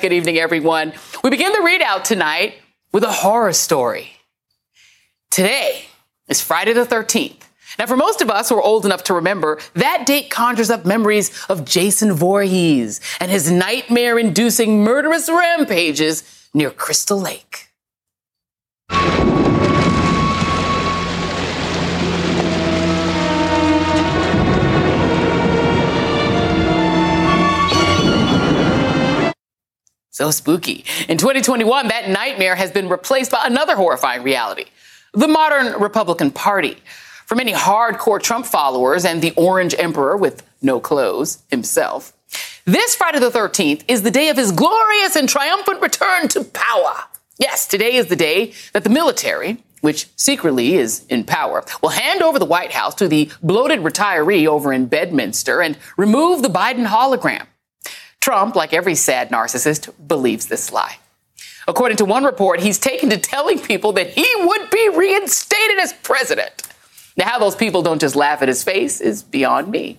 Good evening, everyone. We begin the readout tonight with a horror story. Today is Friday the 13th. Now, for most of us who are old enough to remember, that date conjures up memories of Jason Voorhees and his nightmare-inducing murderous rampages near Crystal Lake. So spooky. In 2021, that nightmare has been replaced by another horrifying reality, the modern Republican Party. For many hardcore Trump followers and the Orange Emperor with no clothes himself, this Friday the 13th is the day of his glorious and triumphant return to power. Yes, today is the day that the military, which secretly is in power, will hand over the White House to the bloated retiree over in Bedminster and remove the Biden hologram. Trump, like every sad narcissist, believes this lie. According to one report, he's taken to telling people that he would be reinstated as president. Now, how those people don't just laugh at his face is beyond me.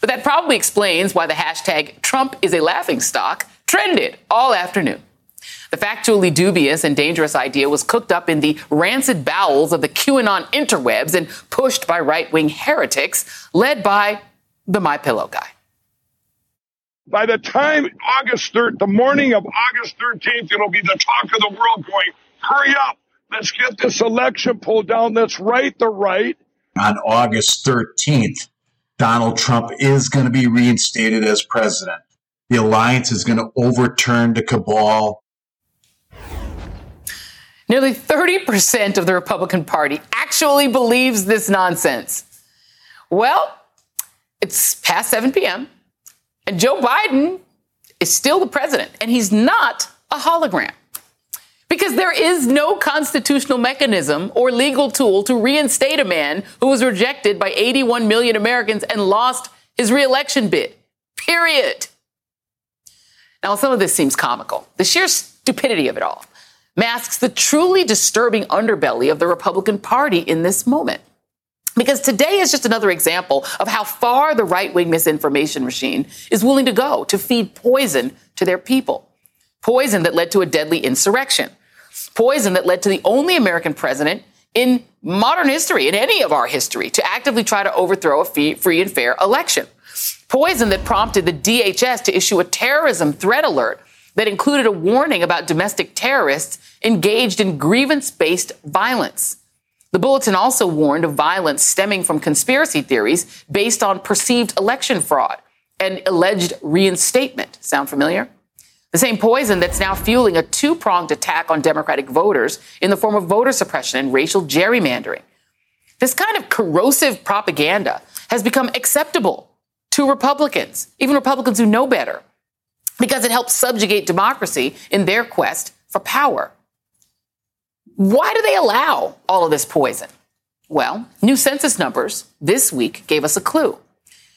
But that probably explains why the hashtag Trump is a laughingstock trended all afternoon. The factually dubious and dangerous idea was cooked up in the rancid bowels of the QAnon interwebs and pushed by right-wing heretics led by the MyPillow guy. By the time the morning of August 13th, it'll be the talk of the world going, hurry up, let's get this election pulled down, let's right the right. On August 13th, Donald Trump is going to be reinstated as president. The alliance is going to overturn the cabal. Nearly 30% of the Republican Party actually believes this nonsense. Well, it's past 7 p.m., and Joe Biden is still the president, and he's not a hologram. Because there is no constitutional mechanism or legal tool to reinstate a man who was rejected by 81 million Americans and lost his reelection bid. Period. Now, some of this seems comical. The sheer stupidity of it all masks the truly disturbing underbelly of the Republican Party in this moment. Because today is just another example of how far the right-wing misinformation machine is willing to go to feed poison to their people. Poison that led to a deadly insurrection. Poison that led to the only American president in modern history, in any of our history, to actively try to overthrow a free and fair election. Poison that prompted the DHS to issue a terrorism threat alert that included a warning about domestic terrorists engaged in grievance-based violence. The bulletin also warned of violence stemming from conspiracy theories based on perceived election fraud and alleged reinstatement. Sound familiar? The same poison that's now fueling a two-pronged attack on Democratic voters in the form of voter suppression and racial gerrymandering. This kind of corrosive propaganda has become acceptable to Republicans, even Republicans who know better, because it helps subjugate democracy in their quest for power. Why do they allow all of this poison? Well, new census numbers this week gave us a clue.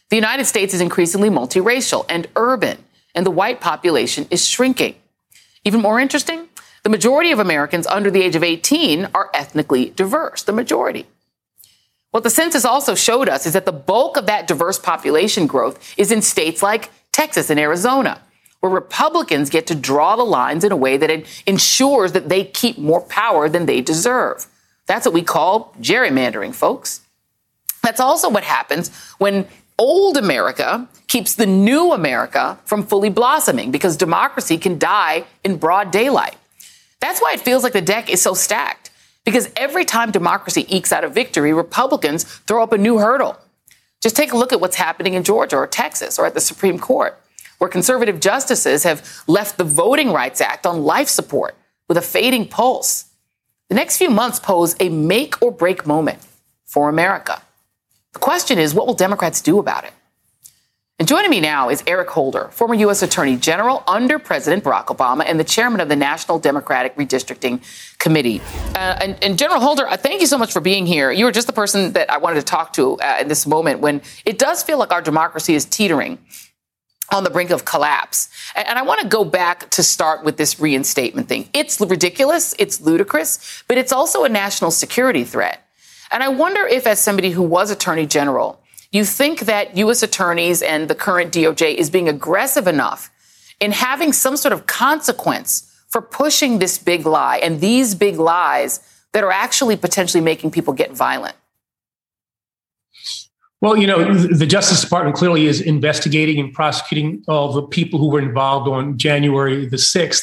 The United States is increasingly multiracial and urban, and the white population is shrinking. Even more interesting, the majority of Americans under the age of 18 are ethnically diverse, the majority. What the census also showed us is that the bulk of that diverse population growth is in states like Texas and Arizona, where Republicans get to draw the lines in a way that ensures that they keep more power than they deserve. That's what we call gerrymandering, folks. That's also what happens when old America keeps the new America from fully blossoming because democracy can die in broad daylight. That's why it feels like the deck is so stacked, because every time democracy ekes out a victory, Republicans throw up a new hurdle. Just take a look at what's happening in Georgia or Texas or at the Supreme Court, where conservative justices have left the Voting Rights Act on life support with a fading pulse. The next few months pose a make or break moment for America. The question is, what will Democrats do about it? And joining me now is Eric Holder, former U.S. Attorney General under President Barack Obama and the chairman of the National Democratic Redistricting Committee. And General Holder, thank you so much for being here. You were just the person that I wanted to talk to in this moment when it does feel like our democracy is teetering on the brink of collapse. And I want to go back to start with this reinstatement thing. It's ridiculous. It's ludicrous, but it's also a national security threat. And I wonder if, as somebody who was Attorney General, you think that U.S. attorneys and the current DOJ is being aggressive enough in having some sort of consequence for pushing this big lie and these big lies that are actually potentially making people get violent. Well, you know, the Justice Department clearly is investigating and prosecuting all the people who were involved on January the 6th.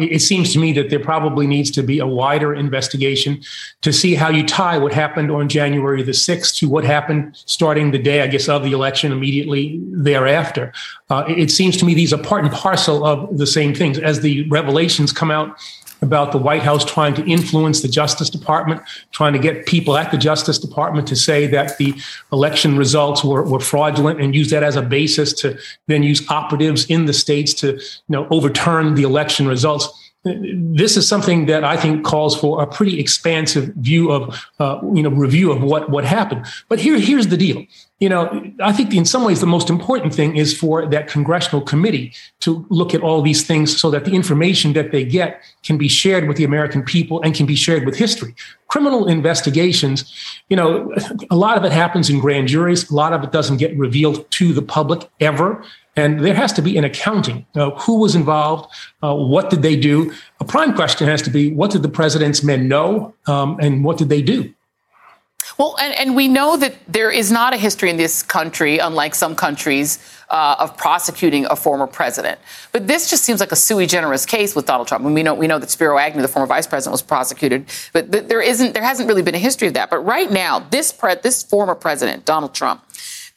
It seems to me that there probably needs to be a wider investigation to see how you tie what happened on January the 6th to what happened starting the day, I guess, of the election immediately thereafter. It seems to me these are part and parcel of the same things. As the revelations come out about the White House trying to influence the Justice Department, trying to get people at the Justice Department to say that the election results were fraudulent and use that as a basis to then use operatives in the states to, you know, overturn the election results. This is something that I think calls for a pretty expansive view of, review of what happened. But here's the deal. You know, I think in some ways the most important thing is for that congressional committee to look at all these things so that the information that they get can be shared with the American people and can be shared with history. Criminal investigations, you know, a lot of it happens in grand juries. A lot of it doesn't get revealed to the public ever. And there has to be an accounting of who was involved, what did they do? A prime question has to be, what did the president's men know, and what did they do? Well, and we know that there is not a history in this country, unlike some countries, of prosecuting a former president. But this just seems like a sui generis case with Donald Trump. And we know that Spiro Agnew, the former vice president, was prosecuted, but there hasn't really been a history of that. But right now, this former president, Donald Trump,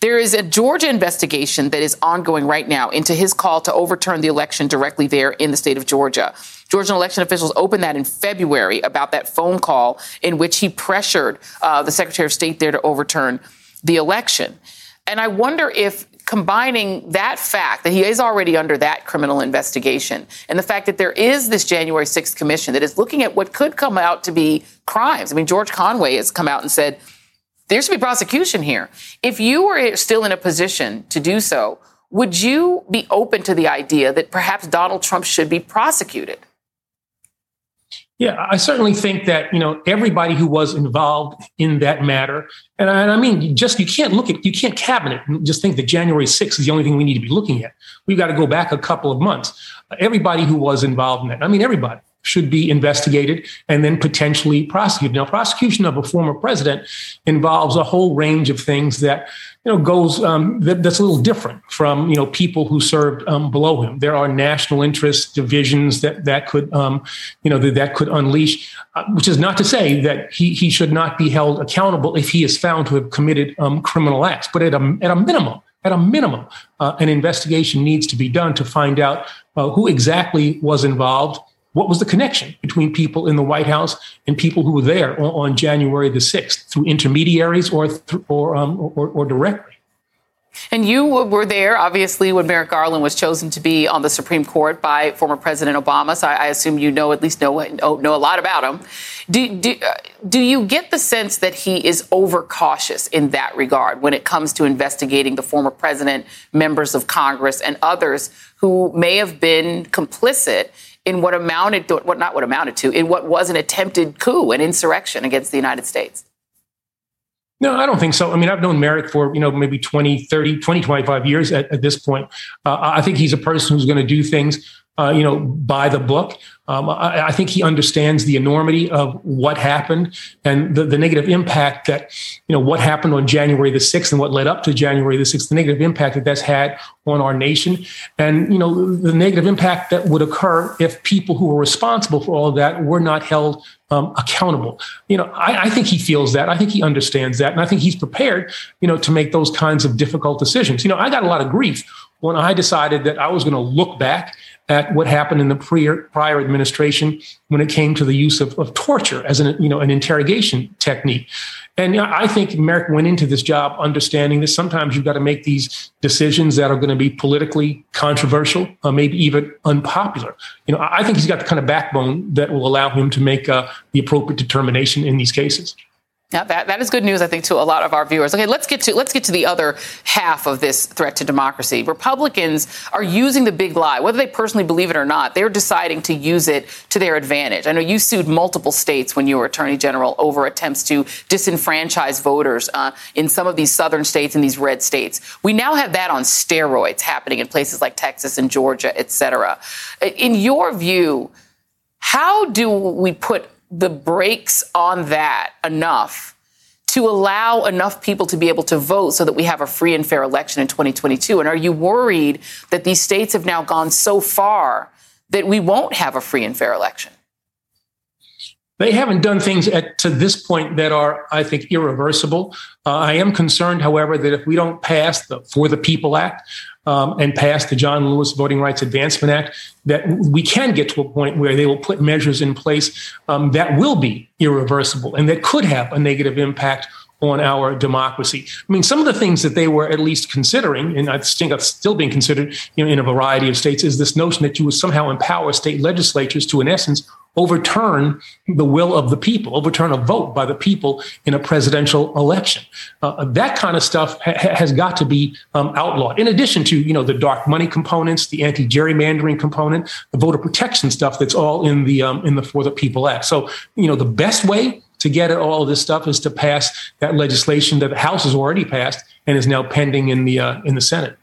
there is a Georgia investigation that is ongoing right now into his call to overturn the election directly there in the state of Georgia. Georgian election officials opened that in February about that phone call in which he pressured the Secretary of State there to overturn the election. And I wonder if combining that fact that he is already under that criminal investigation and the fact that there is this January 6th commission that is looking at what could come out to be crimes. I mean, George Conway has come out and said there should be prosecution here. If you were still in a position to do so, would you be open to the idea that perhaps Donald Trump should be prosecuted? Yeah, I certainly think that, you know, everybody who was involved in that matter, and I mean, just you can't cabinet and just think that January 6th is the only thing we need to be looking at. We've got to go back a couple of months. Everybody who was involved in that, I mean, everybody should be investigated and then potentially prosecuted. Now, prosecution of a former president involves a whole range of things that, you know, goes that's a little different from, you know, people who served below him. There are national interest divisions that could, that could unleash, which is not to say that he should not be held accountable if he is found to have committed criminal acts. But at a minimum, an investigation needs to be done to find out who exactly was involved. What was the connection between people in the White House and people who were there on January the 6th through intermediaries or directly? And you were there, obviously, when Merrick Garland was chosen to be on the Supreme Court by former President Obama. So I assume you know a lot about him. Do you get the sense that he is overcautious in that regard when it comes to investigating the former president, members of Congress, and others who may have been complicit in what was an attempted coup, an insurrection against the United States? No, I don't think so. I mean, I've known Merrick for, you know, maybe 25 years at this point. I think he's a person who's going to do things, by the book. I think he understands the enormity of what happened and the negative impact that, you know, what happened on January the 6th and what led up to January the 6th, the negative impact that that's had on our nation. And, you know, the negative impact that would occur if people who were responsible for all of that were not held accountable. You know, I think he feels that. I think he understands that. And I think he's prepared, you know, to make those kinds of difficult decisions. You know, I got a lot of grief when I decided that I was going to look back at what happened in the prior administration when it came to the use of torture as an interrogation technique. And I think America went into this job understanding that sometimes you've got to make these decisions that are going to be politically controversial, maybe even unpopular. I think he's got the kind of backbone that will allow him to make the appropriate determination in these cases. Now, that is good news, I think, to a lot of our viewers. OK, let's get to the other half of this threat to democracy. Republicans are using the big lie, whether they personally believe it or not. They're deciding to use it to their advantage. I know you sued multiple states when you were attorney general over attempts to disenfranchise voters in some of these southern states and these red states. We now have that on steroids happening in places like Texas and Georgia, et cetera. In your view, how do we put the brakes on that enough to allow enough people to be able to vote so that we have a free and fair election in 2022? And are you worried that these states have now gone so far that we won't have a free and fair election? They haven't done things to this point that are, I think, irreversible. I am concerned, however, that if we don't pass the For the People Act and pass the John Lewis Voting Rights Advancement Act, that we can get to a point where they will put measures in place that will be irreversible and that could have a negative impact on our democracy. I mean, some of the things that they were at least considering, and I think that's still being considered in a variety of states, is this notion that you would somehow empower state legislatures to, in essence, overturn the will of the people, overturn a vote by the people in a presidential election. That kind of stuff has got to be outlawed. In addition to, the dark money components, the anti-gerrymandering component, the voter protection stuff that's all in the For the People Act. So, the best way to get at all of this stuff is to pass that legislation that the House has already passed and is now pending in the Senate.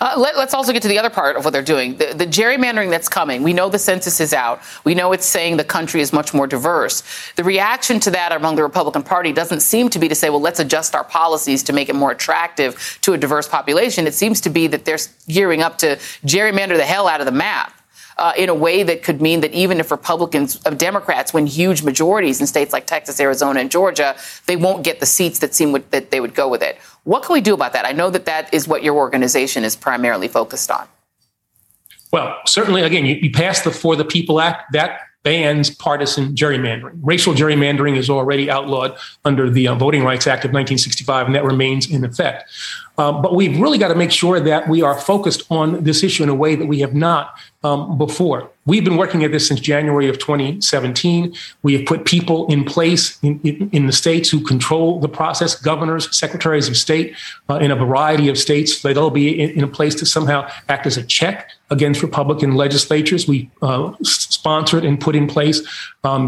Let's also get to the other part of what they're doing. The gerrymandering that's coming. We know the census is out. We know it's saying the country is much more diverse. The reaction to that among the Republican Party doesn't seem to be to say, well, let's adjust our policies to make it more attractive to a diverse population. It seems to be that they're gearing up to gerrymander the hell out of the map in a way that could mean that even if Republicans or Democrats win huge majorities in states like Texas, Arizona and Georgia, they won't get the seats that that they would go with it. What can we do about that? I know that is what your organization is primarily focused on. Well, certainly, again, you passed the For the People Act. That bans partisan gerrymandering. Racial gerrymandering is already outlawed under the Voting Rights Act of 1965, and that remains in effect. But we've really got to make sure that we are focused on this issue in a way that we have not before. We've been working at this since January of 2017. We have put people in place in the states who control the process, governors, secretaries of state in a variety of states. They'll be in a place to somehow act as a check against Republican legislatures. We sponsored and put in place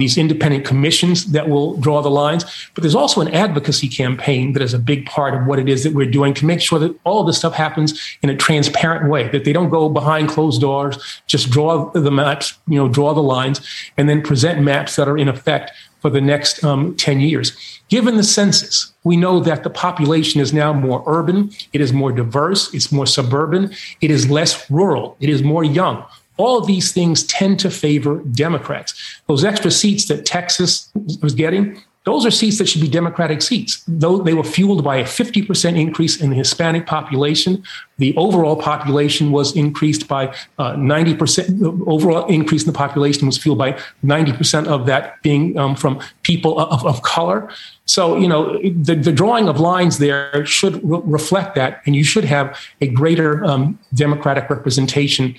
these independent commissions that will draw the lines. But there's also an advocacy campaign that is a big part of what it is that we're doing to make sure that all of this stuff happens in a transparent way, that they don't go behind closed doors, just draw the maps, draw the lines, and then present maps that are in effect for the next 10 years. Given the census, we know that the population is now more urban, it is more diverse, it's more suburban, it is less rural, it is more young. All of these things tend to favor Democrats. Those extra seats that Texas was getting, those are seats that should be Democratic seats. Though they were fueled by a 50% increase in the Hispanic population, the overall population was increased by 90%. The overall increase in the population was fueled by 90% of that being from people of color. So, the drawing of lines there should reflect that. And you should have a greater Democratic representation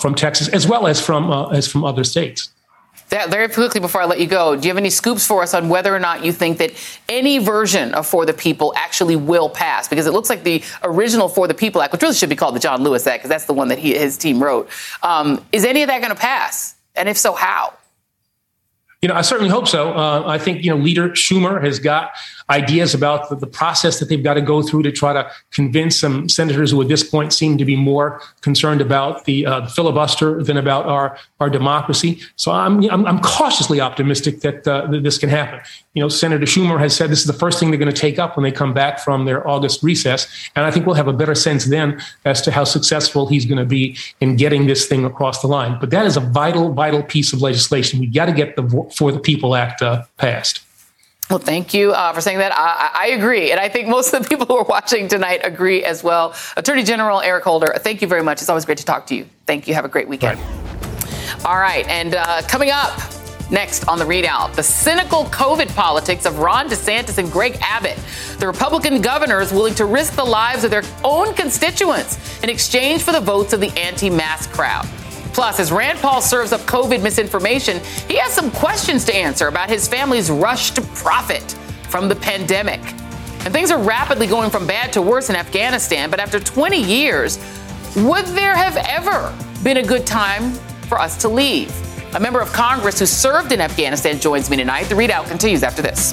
from Texas as well as from other states. That, very quickly before I let you go, do you have any scoops for us on whether or not you think that any version of For the People actually will pass? Because it looks like the original For the People Act, which really should be called the John Lewis Act, because that's the one that his team wrote. Is any of that going to pass? And if so, how? I certainly hope so. I think, Leader Schumer has got ideas about the process that they've got to go through to try to convince some senators who at this point seem to be more concerned about the filibuster than about our democracy. So I'm cautiously optimistic that this can happen. Senator Schumer has said this is the first thing they're going to take up when they come back from their August recess. And I think we'll have a better sense then as to how successful he's going to be in getting this thing across the line. But that is a vital, vital piece of legislation. We've got to get the For the People Act passed. Well, thank you for saying that. I agree. And I think most of the people who are watching tonight agree as well. Attorney General Eric Holder, thank you very much. It's always great to talk to you. Thank you. Have a great weekend. All right. And coming up next on The Readout, the cynical COVID politics of Ron DeSantis and Greg Abbott. The Republican governors willing to risk the lives of their own constituents in exchange for the votes of the anti-mask crowd. Plus, as Rand Paul serves up COVID misinformation, he has some questions to answer about his family's rush to profit from the pandemic. And things are rapidly going from bad to worse in Afghanistan. But after 20 years, would there have ever been a good time for us to leave? A member of Congress who served in Afghanistan joins me tonight. The Readout continues after this.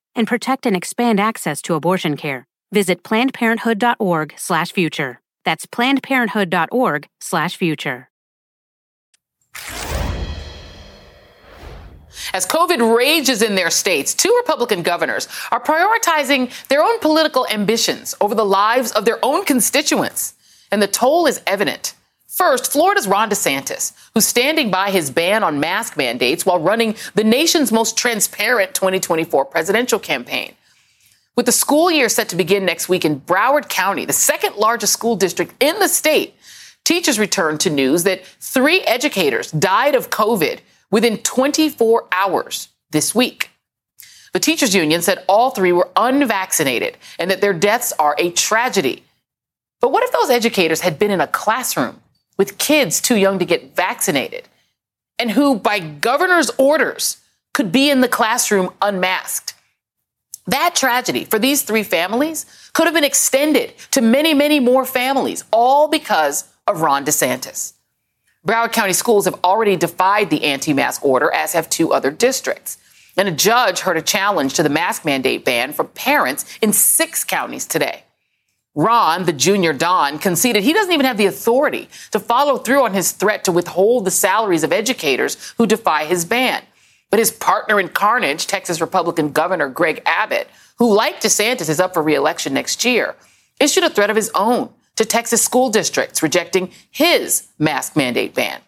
and protect and expand access to abortion care. Visit PlannedParenthood.org/future. That's PlannedParenthood.org/future. As COVID rages in their states, two Republican governors are prioritizing their own political ambitions over the lives of their own constituents. And the toll is evident. First, Florida's Ron DeSantis, who's standing by his ban on mask mandates while running the nation's most transparent 2024 presidential campaign. With the school year set to begin next week in Broward County, the second largest school district in the state, teachers returned to news that 3 educators died of COVID within 24 hours this week. The teachers union said all 3 were unvaccinated and that their deaths are a tragedy. But what if those educators had been in a classroom with kids too young to get vaccinated, and who, by governor's orders, could be in the classroom unmasked? That tragedy for these 3 families could have been extended to many, many more families, all because of Ron DeSantis. Broward County schools have already defied the anti-mask order, as have 2 other districts. And a judge heard a challenge to the mask mandate ban from parents in 6 counties today. Ron, the junior Don, conceded he doesn't even have the authority to follow through on his threat to withhold the salaries of educators who defy his ban. But his partner in carnage, Texas Republican Governor Greg Abbott, who, like DeSantis, is up for re-election next year, issued a threat of his own to Texas school districts rejecting his mask mandate ban.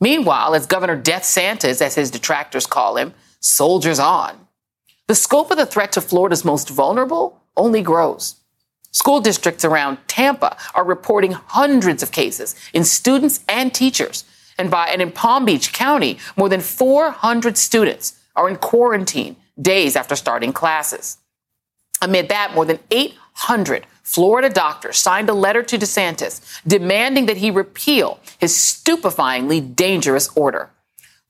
Meanwhile, as Governor Death Santis, as his detractors call him, soldiers on, the scope of the threat to Florida's most vulnerable only grows. School districts around Tampa are reporting hundreds of cases in students and teachers. And in Palm Beach County, more than 400 students are in quarantine days after starting classes. Amid that, more than 800 Florida doctors signed a letter to DeSantis demanding that he repeal his stupefyingly dangerous order.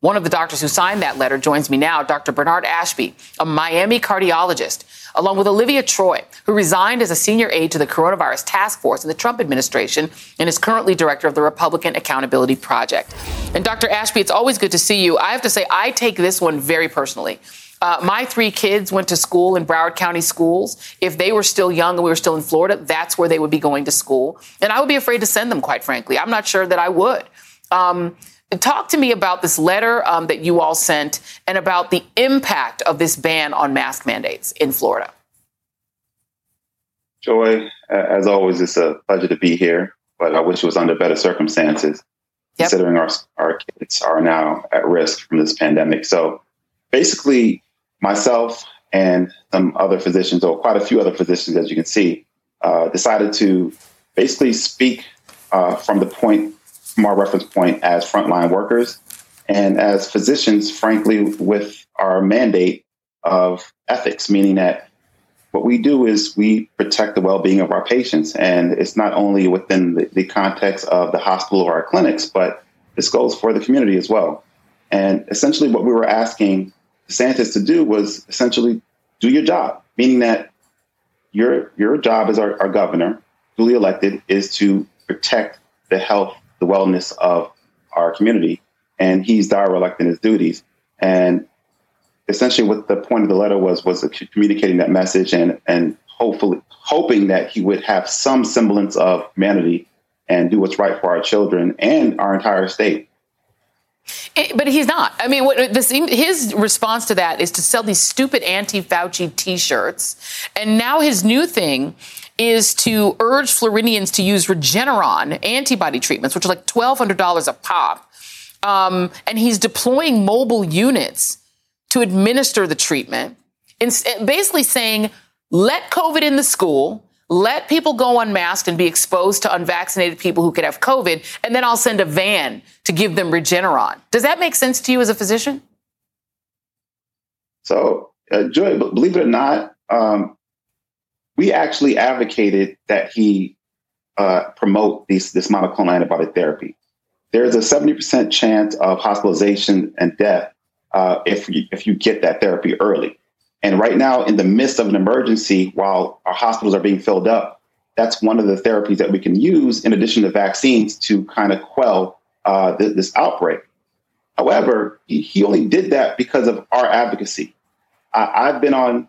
One of the doctors who signed that letter joins me now, Dr. Bernard Ashby, a Miami cardiologist, along with Olivia Troy, who resigned as a senior aide to the coronavirus task force in the Trump administration and is currently director of the Republican Accountability Project. And Dr. Ashby, it's always good to see you. I have to say, I take this one very personally. My 3 kids went to school in Broward County schools. If they were still young and we were still in Florida, that's where they would be going to school. And I would be afraid to send them, quite frankly. I'm not sure that I would. Talk to me about this letter that you all sent and about the impact of this ban on mask mandates in Florida. Joy, as always, it's a pleasure to be here, but I wish it was under better circumstances, considering our kids are now at risk from this pandemic. So basically, myself and some other physicians, or quite a few other physicians, as you can see, decided to basically speak from our reference point as frontline workers and as physicians, frankly, with our mandate of ethics, meaning that what we do is we protect the well-being of our patients. And it's not only within the context of the hospital or our clinics, but this goes for the community as well. And essentially what we were asking DeSantis to do was essentially do your job, meaning that your job as our governor, duly elected, is to protect the health, the wellness of our community. And he's derelict in his duties. And essentially what the point of the letter was communicating that message and hopefully hoping that he would have some semblance of humanity and do what's right for our children and our entire state. But he's not. I mean, his response to that is to sell these stupid anti-Fauci T-shirts. And now his new thing is to urge Floridians to use Regeneron antibody treatments, which are like $1,200 a pop. And he's deploying mobile units to administer the treatment, basically saying, let COVID in the school, let people go unmasked and be exposed to unvaccinated people who could have COVID, and then I'll send a van to give them Regeneron. Does that make sense to you as a physician? So, Joy, believe it or not, we actually advocated that he promote this monoclonal antibody therapy. There's a 70% chance of hospitalization and death if you get that therapy early. And right now, in the midst of an emergency, while our hospitals are being filled up, that's one of the therapies that we can use in addition to vaccines to kind of quell this outbreak. However, he only did that because of our advocacy. I've been on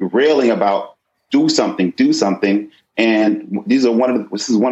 railing about do something, and this is one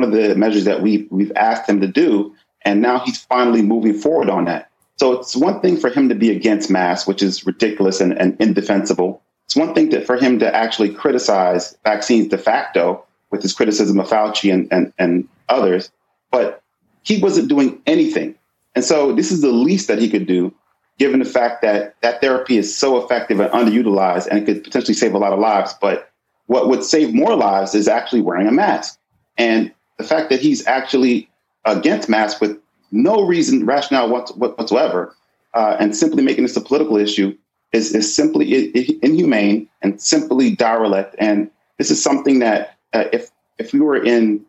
of the measures that we've asked him to do, and now he's finally moving forward on that. So it's one thing for him to be against masks, which is ridiculous and indefensible. It's one thing for him to actually criticize vaccines de facto with his criticism of Fauci and others, but he wasn't doing anything. And so this is the least that he could do, given the fact that therapy is so effective and underutilized and it could potentially save a lot of lives. But what would save more lives is actually wearing a mask. And the fact that he's actually against masks with no reason, rationale whatsoever, and simply making this a political issue is simply inhumane and simply derelict. And this is something that if we were in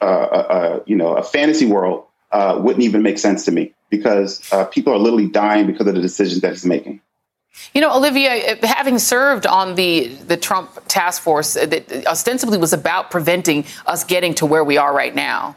a fantasy world, wouldn't even make sense to me, because people are literally dying because of the decisions that he's making. You know, Olivia, having served on the Trump task force that ostensibly was about preventing us getting to where we are right now,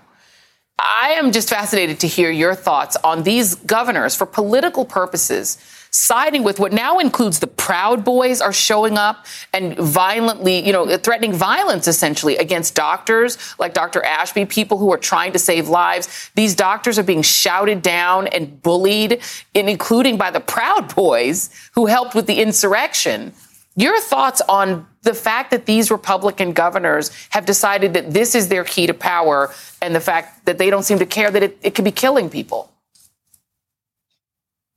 I am just fascinated to hear your thoughts on these governors, for political purposes, siding with what now includes the Proud Boys are showing up and violently, threatening violence, essentially, against doctors like Dr. Ashby, people who are trying to save lives. These doctors are being shouted down and bullied, including by the Proud Boys, who helped with the insurrection. Your thoughts on the fact that these Republican governors have decided that this is their key to power, and the fact that they don't seem to care that it could be killing people.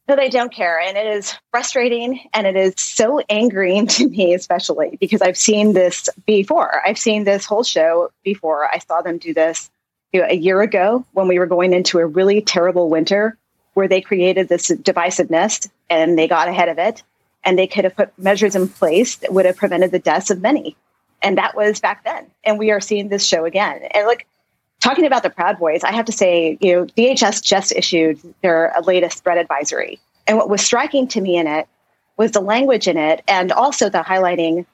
No, they don't care. And it is frustrating, and it is so angering to me, especially because I've seen this before. I've seen this whole show before. I saw them do this a year ago when we were going into a really terrible winter where they created this divisiveness and they got ahead of it. And they could have put measures in place that would have prevented the deaths of many. And that was back then. And we are seeing this show again. And look, talking about the Proud Boys, I have to say, DHS just issued their latest threat advisory. And what was striking to me in it was the language in it, and also the highlighting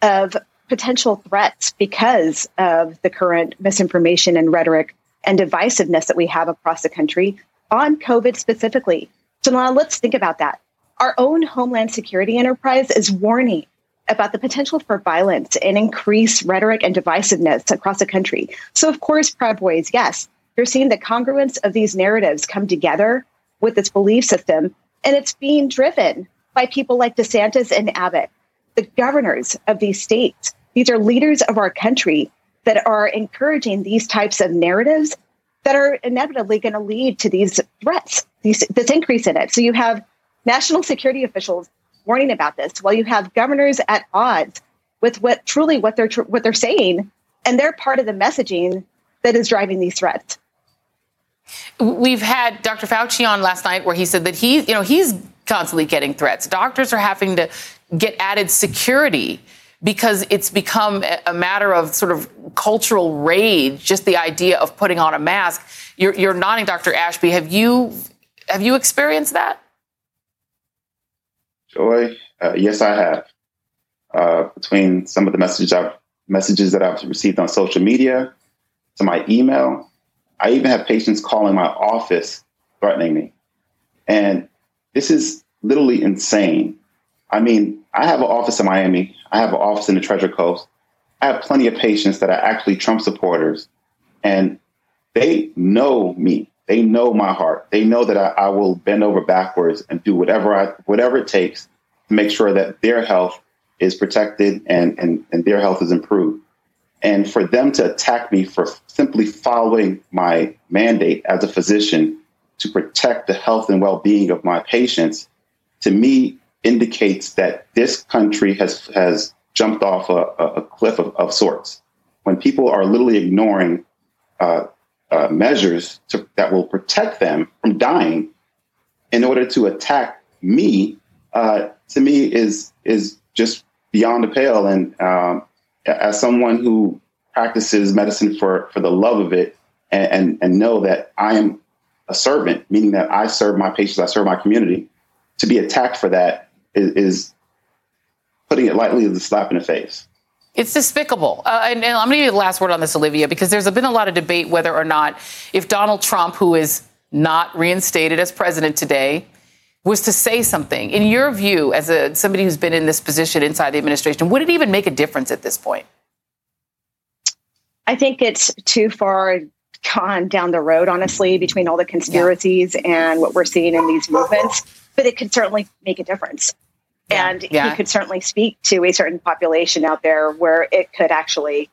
of potential threats because of the current misinformation and rhetoric and divisiveness that we have across the country on COVID specifically. So now let's think about that. Our own Homeland Security enterprise is warning about the potential for violence and increased rhetoric and divisiveness across the country. So, of course, Proud Boys, yes, you're seeing the congruence of these narratives come together with this belief system, and it's being driven by people like DeSantis and Abbott, the governors of these states. These are leaders of our country that are encouraging these types of narratives that are inevitably going to lead to these threats, this increase in it. So you have national security officials warning about this, while you have governors at odds with what they're saying, and they're part of the messaging that is driving these threats. We've had Dr. Fauci on last night, where he said that he's constantly getting threats. Doctors are having to get added security because it's become a matter of sort of cultural rage, just the idea of putting on a mask. You're nodding, Dr. Ashby. Have you experienced that? Joy, yes, I have. Between some of the messages that I've received on social media, to my email, I even have patients calling my office threatening me. And this is literally insane. I mean, I have an office in Miami. I have an office in the Treasure Coast. I have plenty of patients that are actually Trump supporters, and they know me. They know my heart. They know that I will bend over backwards and do whatever it takes to make sure that their health is protected and their health is improved. And for them to attack me for simply following my mandate as a physician to protect the health and well-being of my patients, to me, indicates that this country has jumped off a cliff of sorts. When people are literally ignoring measures that will protect them from dying in order to attack me, to me is just beyond the pale. And as someone who practices medicine for the love of it and know that I am a servant, meaning that I serve my patients, I serve my community, to be attacked for that is putting it lightly as a slap in the face. It's despicable. And I'm going to give you the last word on this, Olivia, because there's been a lot of debate whether or not if Donald Trump, who is not reinstated as president today, was to say something. In your view, as somebody who's been in this position inside the administration, would it even make a difference at this point? I think it's too far gone down the road, honestly, between all the conspiracies and what we're seeing in these movements. But it could certainly make a difference. And he could certainly speak to a certain population out there where it could actually,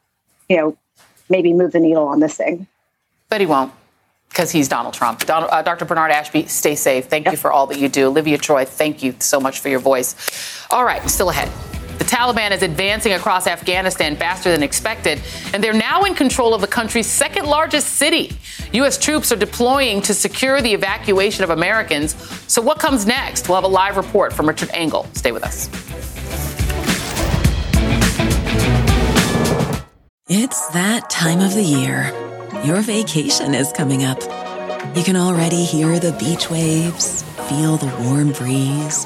maybe move the needle on this thing. But he won't, because he's Donald Trump. Dr. Bernard Ashby, stay safe. Thank you for all that you do. Olivia Troy, thank you so much for your voice. All right, still ahead. The Taliban is advancing across Afghanistan faster than expected, and they're now in control of the country's second largest city. U.S. troops are deploying to secure the evacuation of Americans. So what comes next? We'll have a live report from Richard Engel. Stay with us. It's that time of the year. Your vacation is coming up. You can already hear the beach waves, feel the warm breeze,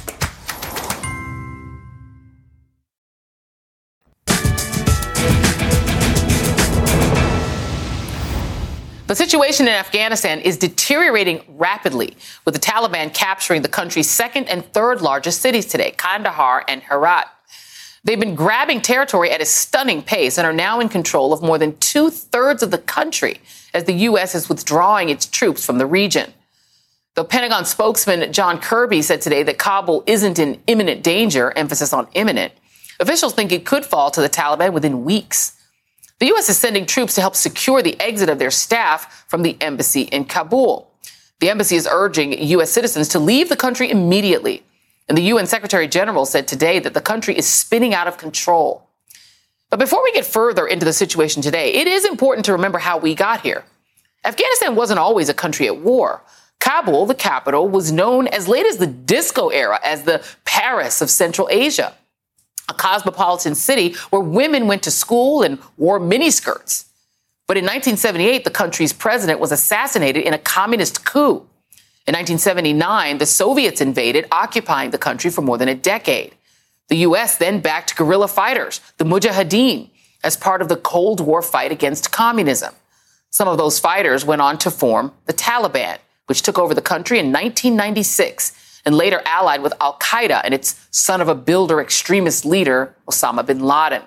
The situation in Afghanistan is deteriorating rapidly, with the Taliban capturing the country's second and third largest cities today, Kandahar and Herat. They've been grabbing territory at a stunning pace and are now in control of more than two-thirds of the country as the U.S. is withdrawing its troops from the region. The Pentagon spokesman John Kirby said today that Kabul isn't in imminent danger, emphasis on imminent. Officials think it could fall to the Taliban within weeks. The U.S. is sending troops to help secure the exit of their staff from the embassy in Kabul. The embassy is urging U.S. citizens to leave the country immediately. And the U.N. Secretary General said today that the country is spinning out of control. But before we get further into the situation today, it is important to remember how we got here. Afghanistan wasn't always a country at war. Kabul, the capital, was known as late as the disco era as the Paris of Central Asia, a cosmopolitan city where women went to school and wore miniskirts. But in 1978, the country's president was assassinated in a communist coup. In 1979, the Soviets invaded, occupying the country for more than a decade. The U.S. then backed guerrilla fighters, the Mujahideen, as part of the Cold War fight against communism. Some of those fighters went on to form the Taliban, which took over the country in 1996. And later allied with al-Qaeda and its son-of-a-builder extremist leader, Osama bin Laden.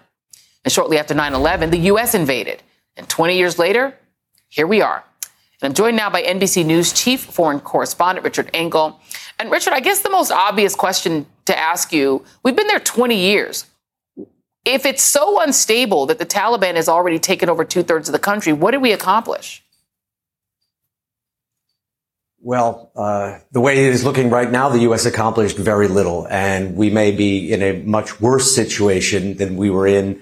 And shortly after 9/11, the U.S. invaded. And 20 years later, here we are. And I'm joined now by NBC News chief foreign correspondent Richard Engel. And Richard, I guess the most obvious question to ask you, we've been there 20 years. If it's so unstable that the Taliban has already taken over two-thirds of the country, what did we accomplish? Well, the way it is looking right now, the U.S. accomplished very little, and we may be in a much worse situation than we were in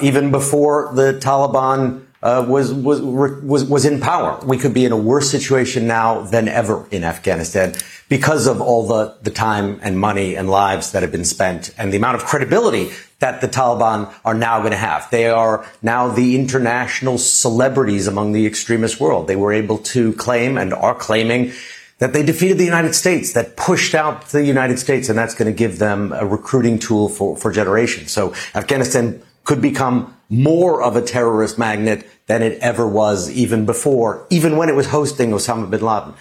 even before the Taliban was in power. We could be in a worse situation now than ever in Afghanistan because of all the time and money and lives that have been spent and the amount of credibility that the Taliban are now going to have. They are now the international celebrities among the extremist world. They were able to claim and are claiming that they defeated the United States, that pushed out the United States, and that's going to give them a recruiting tool for generations. So Afghanistan could become more of a terrorist magnet than it ever was even before, even when it was hosting Osama bin Laden.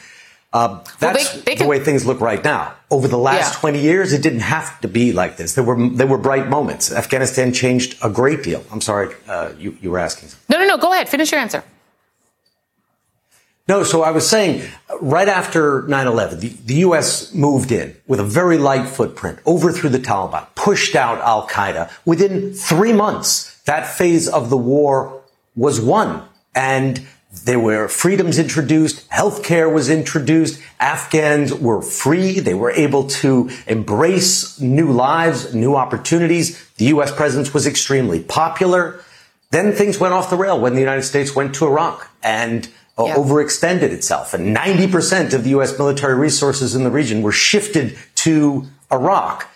That's the way things look right now. Over the last 20 years, it didn't have to be like this. There were bright moments. Afghanistan changed a great deal. I'm sorry, you were asking something. No. Go ahead. Finish your answer. No, so I was saying right after 9/11, the U.S. moved in with a very light footprint, overthrew the Taliban, pushed out al-Qaeda. Within 3 months, that phase of the war was won, and there were freedoms introduced, healthcare was introduced, Afghans were free, they were able to embrace new lives, new opportunities. The U.S. presence was extremely popular. Then things went off the rail when the United States went to Iraq and overextended itself. And 90% of the U.S. military resources in the region were shifted to Iraq.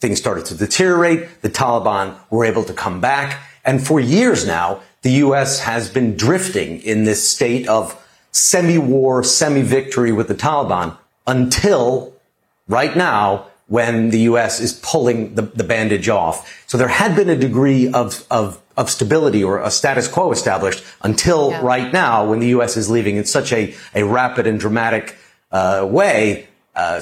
Things started to deteriorate. The Taliban were able to come back. And for years now, the U.S. has been drifting in this state of semi-war, semi-victory with the Taliban until right now when the U.S. is pulling the bandage off. So there had been a degree of stability or a status quo established until right now when the U.S. is leaving in such a rapid and dramatic way,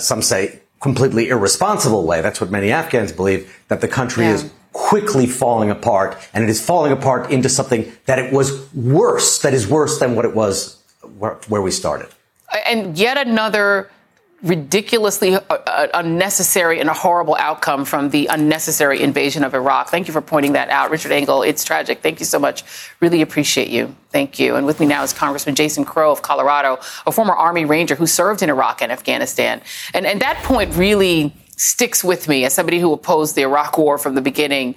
some say completely irresponsible way. That's what many Afghans believe, that the country is quickly falling apart, and it is falling apart into something that it was worse, that is worse than what it was where we started. And yet another ridiculously unnecessary and a horrible outcome from the unnecessary invasion of Iraq. Thank you for pointing that out, Richard Engel. It's tragic. Thank you so much. Really appreciate you. Thank you. And with me now is Congressman Jason Crow of Colorado, a former Army Ranger who served in Iraq and Afghanistan. And that point really sticks with me as somebody who opposed the Iraq war from the beginning.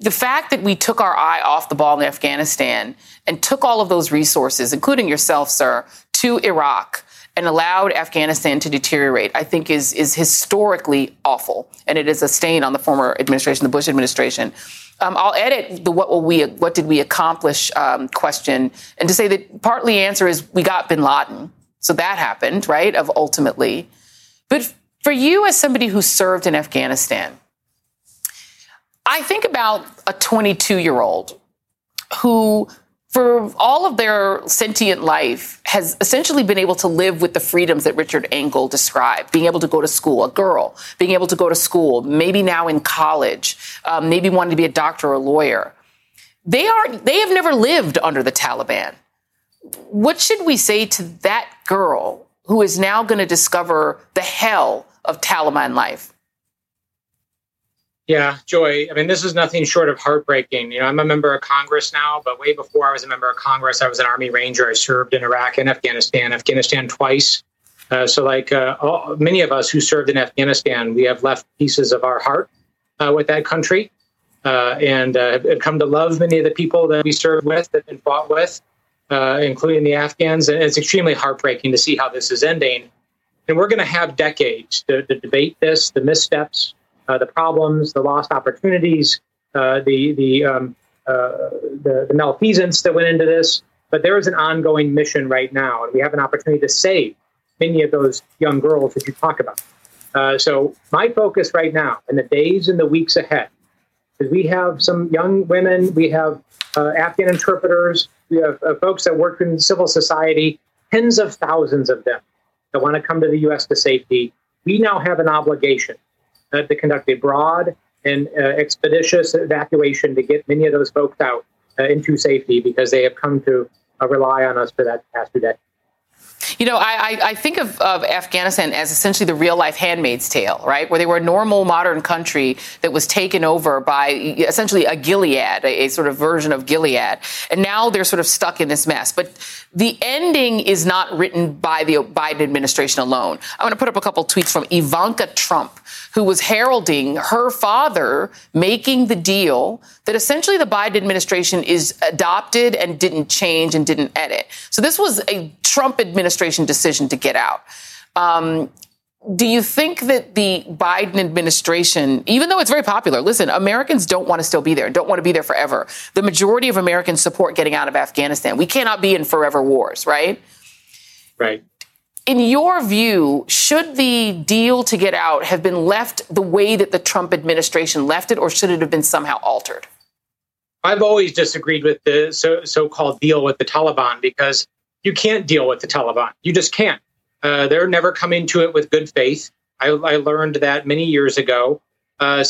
The fact that we took our eye off the ball in Afghanistan and took all of those resources, including yourself, sir, to Iraq and allowed Afghanistan to deteriorate, I think is historically awful. And it is a stain on the former administration, the Bush administration. I'll edit the what did we accomplish question and to say that partly answer is we got bin Laden. So that happened, right, of ultimately. But for you, as somebody who served in Afghanistan, I think about a 22-year-old who, for all of their sentient life, has essentially been able to live with the freedoms that Richard Engel described, being able to go to school, a girl, being able to go to school, maybe now in college, maybe wanting to be a doctor or a lawyer. They have never lived under the Taliban. What should we say to that girl who is now going to discover the hell of Taliban life? Yeah, Joy, I mean, this is nothing short of heartbreaking. You know, I'm a member of Congress now, but way before I was a member of Congress, I was an Army Ranger. I served in Iraq and Afghanistan twice. Many of us who served in Afghanistan, we have left pieces of our heart with that country and have come to love many of the people that we served with and fought with, including the Afghans. And it's extremely heartbreaking to see how this is ending. And we're going to have decades to debate this, the missteps, the problems, the lost opportunities, the malfeasance that went into this. But there is an ongoing mission right now, and we have an opportunity to save many of those young girls that you talk about. So my focus right now, in the days and the weeks ahead, is we have some young women, we have Afghan interpreters, we have folks that work in civil society, tens of thousands of them that want to come to the U.S. to safety. We now have an obligation to conduct a broad and expeditious evacuation to get many of those folks out into safety because they have come to rely on us for that past 2 days. You know, I think of Afghanistan as essentially the real-life Handmaid's Tale, right, where they were a normal, modern country that was taken over by essentially a Gilead, a sort of version of Gilead. And now they're sort of stuck in this mess. But the ending is not written by the Biden administration alone. I want to put up a couple tweets from Ivanka Trump, who was heralding her father making the deal that essentially the Biden administration is adopted and didn't change and didn't edit. So this was a Trump administration decision to get out. Do you think that the Biden administration, even though it's very popular, listen, Americans don't want to still be there, don't want to be there forever. The majority of Americans support getting out of Afghanistan. We cannot be in forever wars, right? Right. In your view, should the deal to get out have been left the way that the Trump administration left it, or should it have been somehow altered? I've always disagreed with the so-called deal with the Taliban, because you can't deal with the Taliban. You just can't. They're never coming to it with good faith. I learned that many years ago. At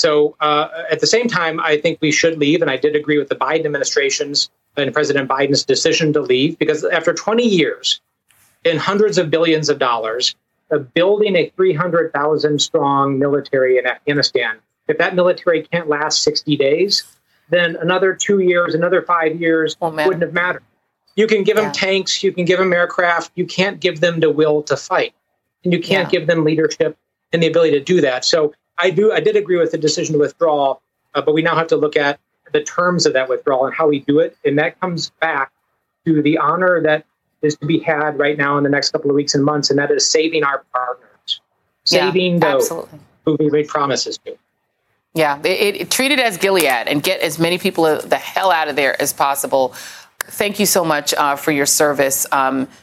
the same time, I think we should leave. And I did agree with the Biden administration's and President Biden's decision to leave, because after 20 years, in hundreds of billions of dollars, of building a 300,000 strong military in Afghanistan. If that military can't last 60 days, then another 2 years, another 5 years wouldn't have mattered. You can give them tanks, you can give them aircraft, you can't give them the will to fight, and you can't give them leadership and the ability to do that. So I did agree with the decision to withdraw, but we now have to look at the terms of that withdrawal and how we do it. And that comes back to the honor that is to be had right now in the next couple of weeks and months, and that is saving our partners, saving those who we made promises to. Yeah, it treat it as Gilead and get as many people the hell out of there as possible. Thank you so much for your service,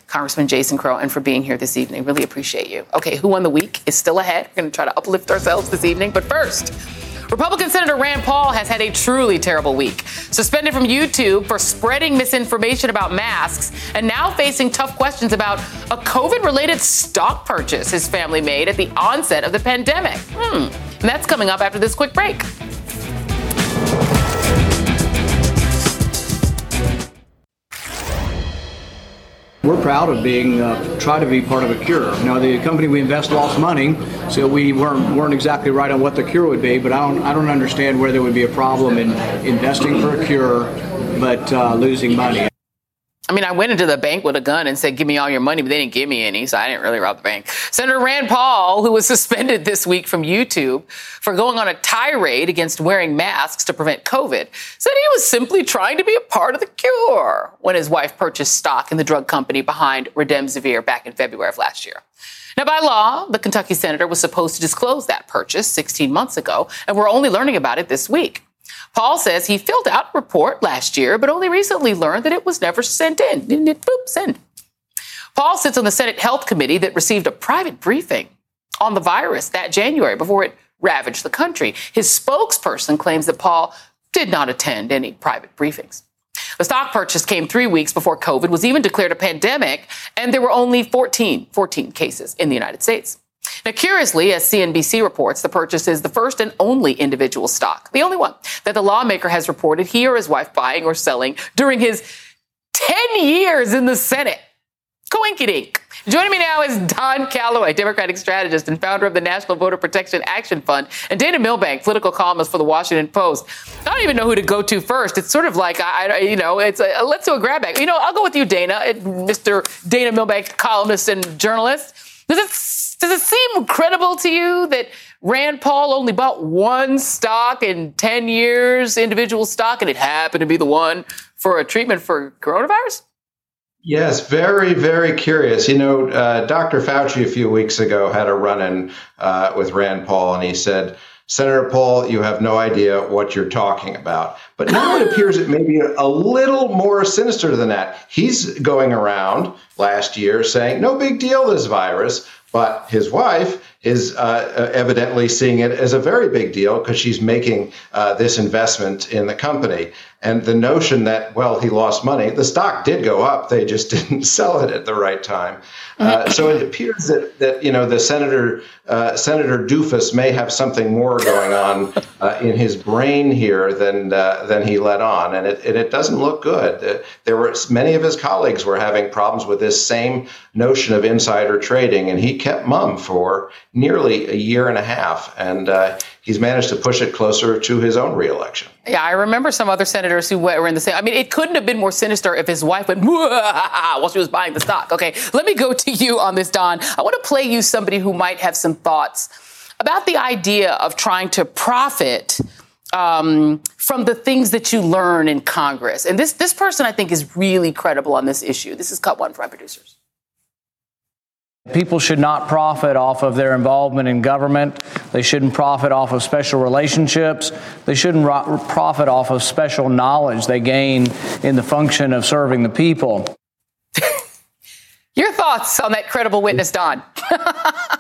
Congressman Jason Crow, and for being here this evening. Really appreciate you. Okay, Who Won the Week is still ahead. We're going to try to uplift ourselves this evening. But first, Republican Senator Rand Paul has had a truly terrible week. Suspended from YouTube for spreading misinformation about masks, and now facing tough questions about a COVID-related stock purchase his family made at the onset of the pandemic. And that's coming up after this quick break. We're proud of being, try to be part of a cure. Now, the company we invest lost money, so we weren't exactly right on what the cure would be, but I don't understand where there would be a problem in investing for a cure, but losing money. I mean, I went into the bank with a gun and said, give me all your money, but they didn't give me any, so I didn't really rob the bank. Senator Rand Paul, who was suspended this week from YouTube for going on a tirade against wearing masks to prevent COVID, said he was simply trying to be a part of the cure when his wife purchased stock in the drug company behind Remdesivir back in February of last year. Now, by law, the Kentucky senator was supposed to disclose that purchase 16 months ago, and we're only learning about it this week. Paul says he filled out a report last year, but only recently learned that it was never sent in. Didn't it? Boop, send. Paul sits on the Senate Health Committee that received a private briefing on the virus that January before it ravaged the country. His spokesperson claims that Paul did not attend any private briefings. The stock purchase came 3 weeks before COVID was even declared a pandemic, and there were only 14 cases in the United States. Now, curiously, as CNBC reports, the purchase is the first and only individual stock, the only one that the lawmaker has reported he or his wife buying or selling during his 10 years in the Senate. Coinkydink. Joining me now is Don Calloway, Democratic strategist and founder of the National Voter Protection Action Fund, and Dana Milbank, political columnist for The Washington Post. I don't even know who to go to first. It's sort of like, let's do a grab bag. You know, I'll go with you, Dana, Mr. Dana Milbank, columnist and journalist. Does it seem credible to you that Rand Paul only bought one stock in 10 years, individual stock, and it happened to be the one for a treatment for coronavirus? Yes, very, very curious. You know, Dr. Fauci a few weeks ago had a run-in with Rand Paul, and he said, Senator Paul, you have no idea what you're talking about. But now it appears it may be a little more sinister than that. He's going around last year saying, no big deal, this virus. But his wife is evidently seeing it as a very big deal because she's making this investment in the company. And the notion that, well, he lost money, the stock did go up. They just didn't sell it at the right time. So it appears that you know, the Senator Doofus may have something more going on in his brain here than he let on. And it doesn't look good. There were many of his colleagues were having problems with this same notion of insider trading. And he kept mum for nearly a year and a half. And he's managed to push it closer to his own reelection. Yeah, I remember some other senators who were in the same. I mean, it couldn't have been more sinister if his wife went while she was buying the stock. OK, let me go to you on this, Don. I want to play you somebody who might have some thoughts about the idea of trying to profit from the things that you learn in Congress. And this person, I think, is really credible on this issue. This is Cut One from our producers. People should not profit off of their involvement in government. They shouldn't profit off of special relationships. They shouldn't profit off of special knowledge they gain in the function of serving the people. Your thoughts on that credible witness, Don? That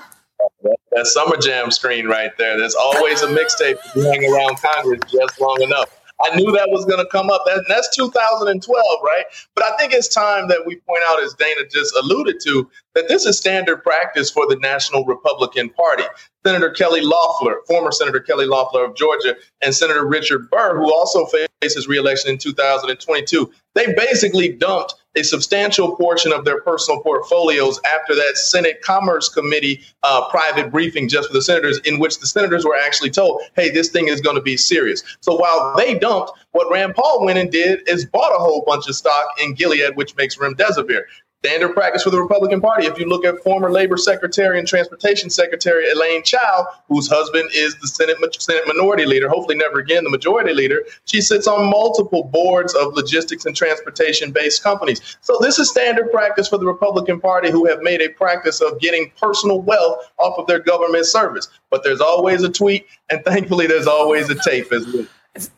Summer Jam screen right there. There's always a mixtape if you hang around Congress just long enough. I knew that was going to come up. That's 2012, right? But I think it's time that we point out, as Dana just alluded to, that this is standard practice for the National Republican Party. Senator Kelly Loeffler, former Senator Kelly Loeffler of Georgia, and Senator Richard Burr, who also faces re-election in 2022, they basically dumped a substantial portion of their personal portfolios after that Senate Commerce Committee private briefing just for the senators, in which the senators were actually told, hey, this thing is going to be serious. So while they dumped, what Rand Paul went and did is bought a whole bunch of stock in Gilead, which makes Remdesivir. Standard practice for the Republican Party. If you look at former Labor Secretary and Transportation Secretary Elaine Chao, whose husband is the Senate Minority Leader, hopefully never again the Majority Leader, she sits on multiple boards of logistics and transportation-based companies. So this is standard practice for the Republican Party, who have made a practice of getting personal wealth off of their government service. But there's always a tweet, and thankfully there's always a tape as well.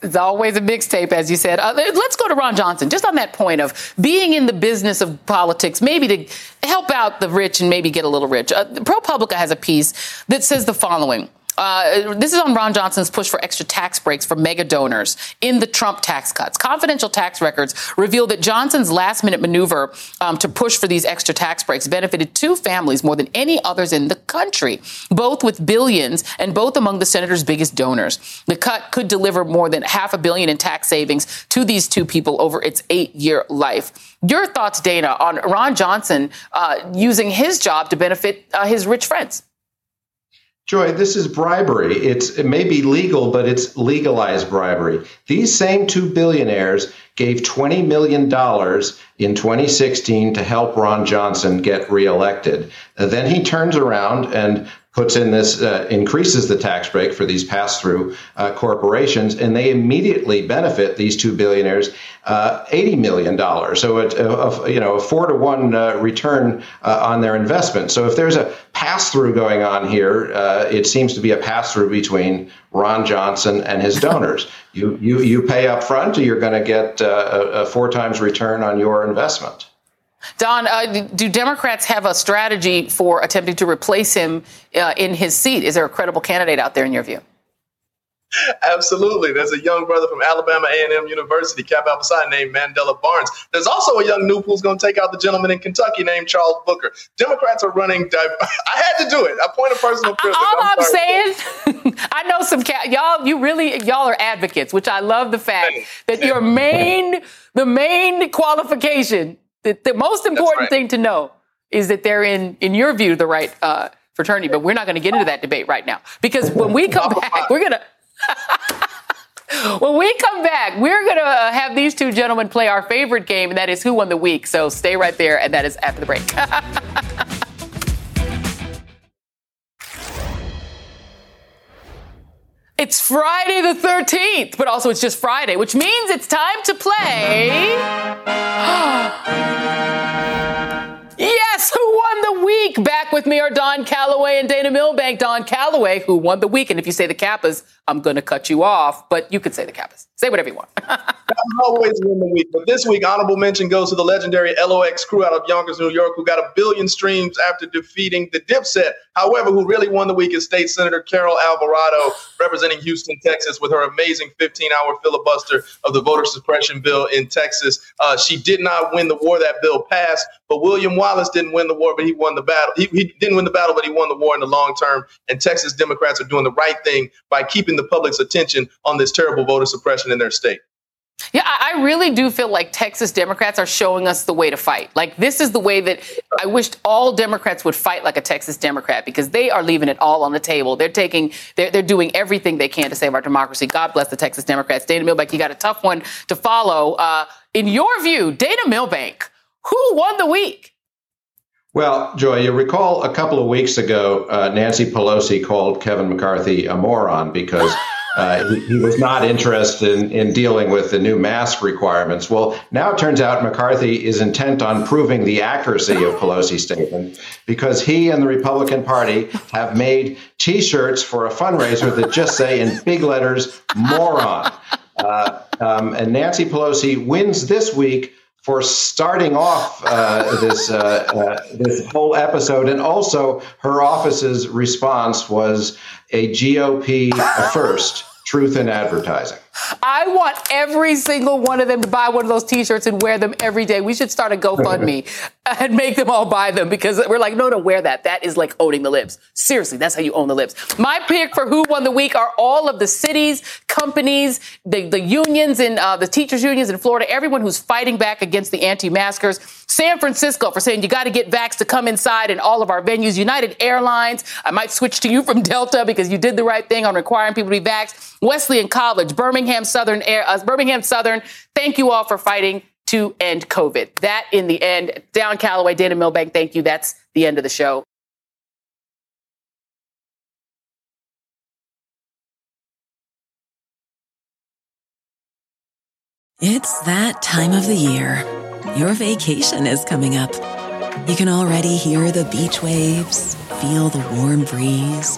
It's always a mixtape, as you said. Let's go to Ron Johnson, just on that point of being in the business of politics, maybe to help out the rich and maybe get a little rich. ProPublica has a piece that says the following. This is on Ron Johnson's push for extra tax breaks for mega donors in the Trump tax cuts. Confidential tax records reveal that Johnson's last-minute maneuver to push for these extra tax breaks benefited two families more than any others in the country, both with billions and both among the senator's biggest donors. The cut could deliver more than $500 million in tax savings to these two people over its 8-year life. Your thoughts, Dana, on Ron Johnson using his job to benefit his rich friends? Joy, this is bribery. It may be legal, but it's legalized bribery. These same two billionaires gave $20 million in 2016 to help Ron Johnson get reelected. Then he turns around and puts in this, increases the tax break for these pass-through corporations, and they immediately benefit, these two billionaires, $80 million. So a 4-to-1 return on their investment. So if there's a pass-through going on here, it seems to be a pass-through between Ron Johnson and his donors. You pay up front, you're going to get a 4 times return on your investment. Don, do Democrats have a strategy for attempting to replace him in his seat? Is there a credible candidate out there in your view? Absolutely. There's a young brother from Alabama A&M University, Kappa Alpha Psi, named Mandela Barnes. There's also a young noob who's going to take out the gentleman in Kentucky named Charles Booker. Democrats are running. I had to do it. I point a personal privilege. All I'm saying, I know some y'all are advocates, which I love the fact that your main qualification, the most important thing to know, is that they're in your view, the right fraternity. But we're not going to get into that debate right now, because when we come back, we're going to have these two gentlemen play our favorite game, and that is Who Won the Week. So stay right there, and that is after the break. It's Friday the 13th, but also it's just Friday, which means it's time to play. Yes, Who Won the Week? Back with me are Don Calloway and Dana Milbank. Don Calloway, Who Won the Week? And if you say the Kappas, I'm going to cut you off, but you could say the Kappas. Say whatever you want. I'm always in the week, but this week, honorable mention goes to the legendary LOX crew out of Yonkers, New York, who got 1 billion streams after defeating the Dipset. However, who really won the week is State Senator Carol Alvarado, representing Houston, Texas, with her amazing 15-hour filibuster of the voter suppression bill in Texas. She did not win the war. That bill passed, but William Wallace didn't win the war, but he won the battle. He didn't win the battle, but he won the war in the long term. And Texas Democrats are doing the right thing by keeping the public's attention on this terrible voter suppression in their state. Yeah, I really do feel like Texas Democrats are showing us the way to fight. Like, this is the way that I wished all Democrats would fight like a Texas Democrat, because they are leaving it all on the table. They're doing everything they can to save our democracy. God bless the Texas Democrats. Dana Milbank, you got a tough one to follow. In your view, Dana Milbank, who won the week? Well, Joy, you recall a couple of weeks ago, Nancy Pelosi called Kevin McCarthy a moron because... he was not interested in dealing with the new mask requirements. Well, now it turns out McCarthy is intent on proving the accuracy of Pelosi's statement, because he and the Republican Party have made T-shirts for a fundraiser that just say in big letters, moron. And Nancy Pelosi wins this week for starting off this whole episode. And also her office's response was a GOP first, truth in advertising. I want every single one of them to buy one of those T-shirts and wear them every day. We should start a GoFundMe and make them all buy them, because we're like, no, wear that. That is like owning the libs. Seriously, that's how you own the libs. My pick for who won the week are all of the cities, companies, the unions, and the teachers' unions in Florida, everyone who's fighting back against the anti-maskers. San Francisco for saying you got to get vaxxed to come inside in all of our venues. United Airlines, I might switch to you from Delta because you did the right thing on requiring people to be vaxxed. Wesleyan College, Birmingham Southern, thank you all for fighting to end COVID. That, in the end, Downe Calloway, Dana Milbank, thank you. That's the end of the show. It's that time of the year. Your vacation is coming up. You can already hear the beach waves, feel the warm breeze,